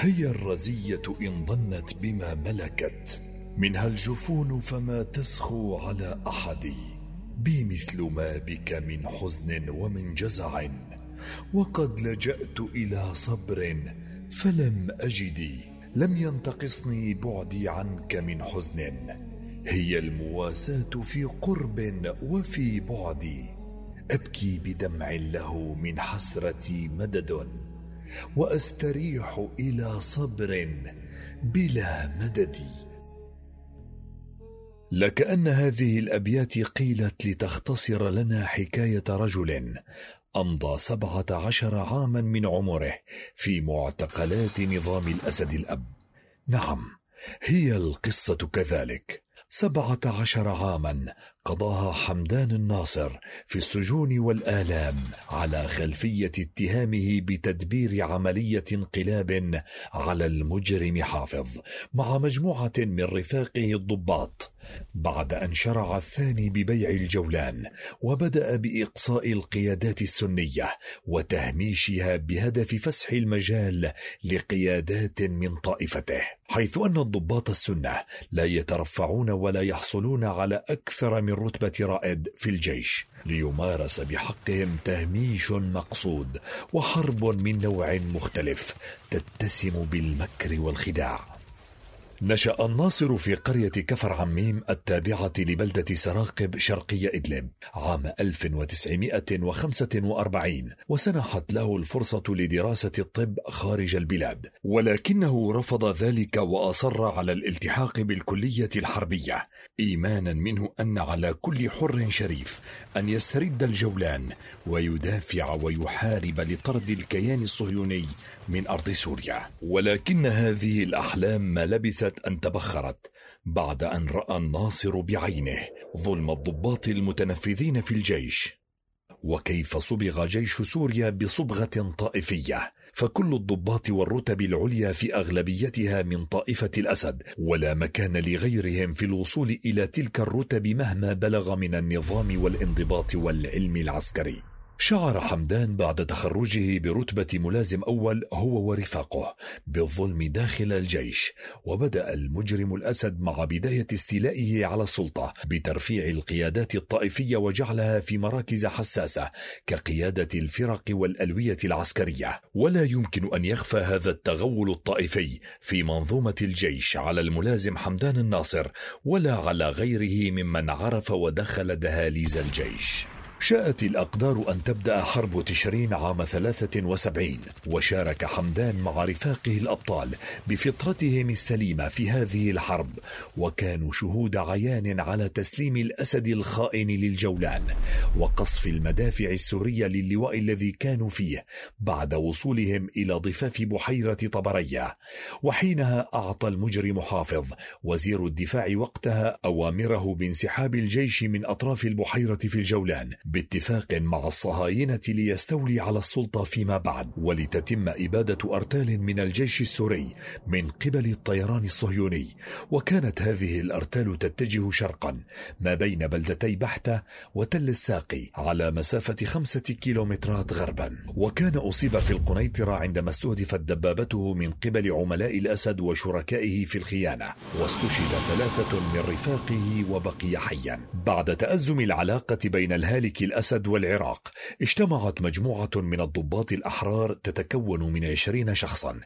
هيا الرزية إن ظنت بما ملكت منها الجفون فما تسخو على أحد بي مثل ما بك من حزن ومن جزع وقد لجأت إلى صبر فلم أجدي لم ينتقصني بعدي عنك من حزن هي المواساة في قرب وفي بعدي أبكي بدمع له من حسرتي مدد وأستريح إلى صبر بلا مددي. لكأن هذه الأبيات قيلت لتختصر لنا حكاية رجل أمضى 17 عاما من عمره في معتقلات نظام الأسد الأب. نعم، هي القصة كذلك. 17 عاما قضاها حمدان الناصر في السجون والآلام على خلفية اتهامه بتدبير عملية انقلاب على المجرم حافظ مع مجموعة من رفاقه الضباط، بعد أن شرع الثاني ببيع الجولان وبدأ بإقصاء القيادات السنية وتهميشها بهدف فسح المجال لقيادات من طائفته، حيث أن الضباط السنة لا يترفعون ولا يحصلون على أكثر من رتبة رائد في الجيش، ليمارس بحقهم تهميش مقصود وحرب من نوع مختلف تتسم بالمكر والخداع. نشأ الناصر في قرية كفر عميم التابعة لبلدة سراقب شرقية إدلب عام 1945، وسنحت له الفرصة لدراسة الطب خارج البلاد، ولكنه رفض ذلك وأصر على الالتحاق بالكلية الحربية، إيمانا منه أن على كل حر شريف أن يسترد الجولان ويدافع ويحارب لطرد الكيان الصهيوني من أرض سوريا. ولكن هذه الأحلام ما لبثت أن تبخرت بعد أن رأى الناصر بعينه ظلم الضباط المتنفذين في الجيش، وكيف صبغ جيش سوريا بصبغة طائفية، فكل الضباط والرتب العليا في أغلبيتها من طائفة الأسد، ولا مكان لغيرهم في الوصول إلى تلك الرتب مهما بلغ من النظام والانضباط والعلم العسكري. شعر حمدان بعد تخرجه برتبة ملازم أول هو ورفاقه بالظلم داخل الجيش، وبدأ المجرم الأسد مع بداية استيلائه على السلطة بترفيع القيادات الطائفية وجعلها في مراكز حساسة كقيادة الفرق والألوية العسكرية، ولا يمكن أن يخفى هذا التغول الطائفي في منظومة الجيش على الملازم حمدان الناصر ولا على غيره ممن عرف ودخل دهاليز الجيش. شاءت الأقدار أن تبدأ حرب تشرين عام 73، وشارك حمدان مع رفاقه الأبطال بفطرتهم السليمة في هذه الحرب، وكانوا شهود عيان على تسليم الأسد الخائن للجولان وقصف المدافع السورية للواء الذي كانوا فيه بعد وصولهم إلى ضفاف بحيرة طبرية. وحينها أعطى المجرم حافظ وزير الدفاع وقتها أوامره بانسحاب الجيش من أطراف البحيرة في الجولان باتفاق مع الصهاينة ليستولي على السلطة فيما بعد، ولتتم إبادة أرتال من الجيش السوري من قبل الطيران الصهيوني. وكانت هذه الأرتال تتجه شرقا ما بين بلدتي بحتة وتل الساقي على مسافة 5 كيلومترات غربا، وكان أصيب في القنيطرة عندما استهدفت دبابته من قبل عملاء الأسد وشركائه في الخيانة، واستشهد 3 من رفاقه وبقي حيا. بعد تأزم العلاقة بين الهالك الأسد والعراق، اجتمعت مجموعة من الضباط الأحرار تتكون من 20 شخصا،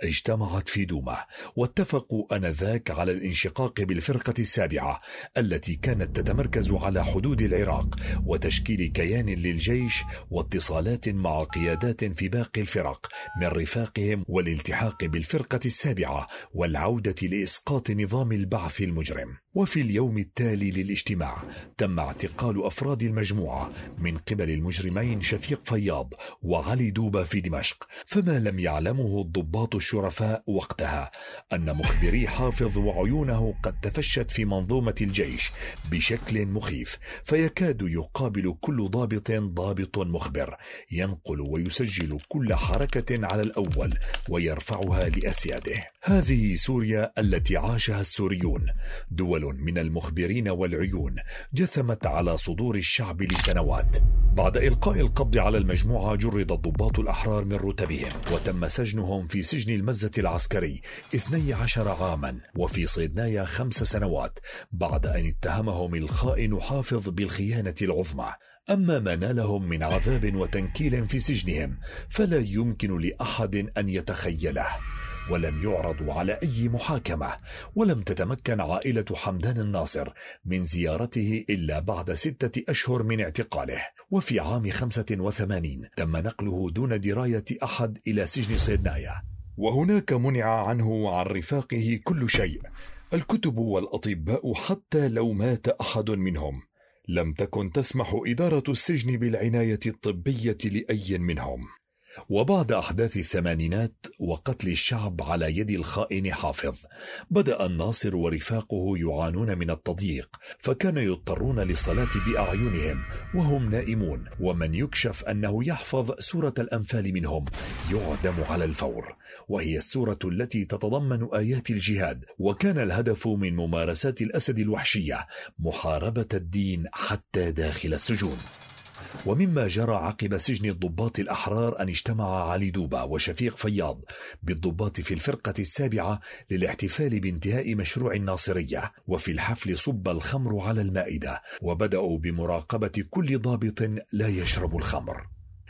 اجتمعت في دوما، واتفقوا آنذاك على الانشقاق بالفرقة السابعة التي كانت تتمركز على حدود العراق وتشكيل كيان للجيش واتصالات مع قيادات في باقي الفرق من رفاقهم، والالتحاق بالفرقة السابعة والعودة لإسقاط نظام البعث المجرم. وفي اليوم التالي للاجتماع تم اعتقال أفراد المجموعة من قبل المجرمين شفيق فياض وعلي دوبا في دمشق. فما لم يعلمه الضباط الشرفاء وقتها أن مخبري حافظ وعيونه قد تفشت في منظومة الجيش بشكل مخيف، فيكاد يقابل كل ضابط مخبر ينقل ويسجل كل حركة على الأول ويرفعها لأسياده. هذه سوريا التي عاشها السوريون، دول سلسلة من المخبرين والعيون جثمت على صدور الشعب لسنوات. بعد إلقاء القبض على المجموعة جرد الضباط الأحرار من رتبهم وتم سجنهم في سجن المزة العسكري 12 عاما وفي صيدنايا 5 سنوات بعد أن اتهمهم الخائن حافظ بالخيانة العظمى. أما ما نالهم من عذاب وتنكيل في سجنهم فلا يمكن لأحد أن يتخيله، ولم يعرضوا على أي محاكمة، ولم تتمكن عائلة حمدان الناصر من زيارته إلا بعد 6 أشهر من اعتقاله. وفي عام 85 تم نقله دون دراية أحد إلى سجن صيدنايا، وهناك منع عنه وعن رفاقه كل شيء، الكتب والأطباء، حتى لو مات أحد منهم لم تكن تسمح إدارة السجن بالعناية الطبية لأي منهم. وبعد أحداث الثمانينات وقتل الشعب على يد الخائن حافظ، بدأ الناصر ورفاقه يعانون من التضييق، فكان يضطرون للصلاة بأعينهم وهم نائمون، ومن يكشف أنه يحفظ سورة الأنفال منهم يعدم على الفور، وهي السورة التي تتضمن آيات الجهاد. وكان الهدف من ممارسات الأسد الوحشية محاربة الدين حتى داخل السجون. ومما جرى عقب سجن الضباط الأحرار أن اجتمع علي دوبا وشفيق فياض بالضباط في الفرقة 7 للاحتفال بانتهاء مشروع الناصرية، وفي الحفل صب الخمر على المائدة وبدأوا بمراقبة كل ضابط لا يشرب الخمر.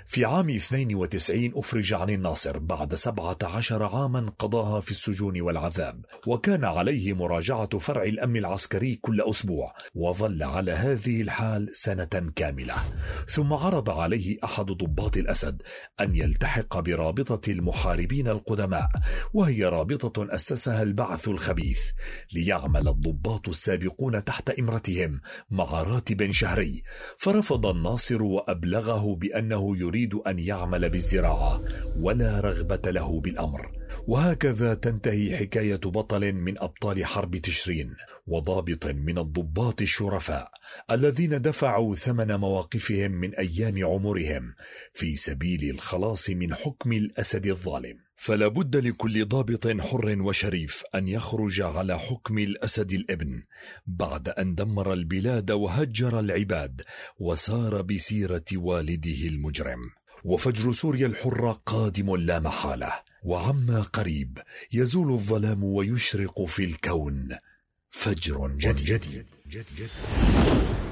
في عام 92 أفرج عن الناصر بعد 17 عاما قضاها في السجون والعذاب، وكان عليه مراجعة فرع الأمن العسكري كل أسبوع، وظل على هذه الحال 1 سنة كاملة. ثم عرض عليه أحد ضباط الأسد أن يلتحق برابطة المحاربين القدماء، وهي رابطة أسسها البعث الخبيث، ليعمل الضباط السابقون تحت إمرتهم مع راتب شهري، فرفض الناصر وأبلغه بأنه يريد أن يعمل بالزراعة ولا رغبة له بالأمر. وهكذا تنتهي حكاية بطل من أبطال حرب تشرين وضابط من الضباط الشرفاء الذين دفعوا ثمن مواقفهم من أيام عمرهم في سبيل الخلاص من حكم الأسد الظالم. فلا بد لكل ضابط حر وشريف أن يخرج على حكم الأسد الابن بعد أن دمر البلاد وهجر العباد وسار بسيرة والده المجرم. وفجر سوريا الحرة قادم لا محالة، وعما قريب يزول الظلام ويشرق في الكون فجر جديد.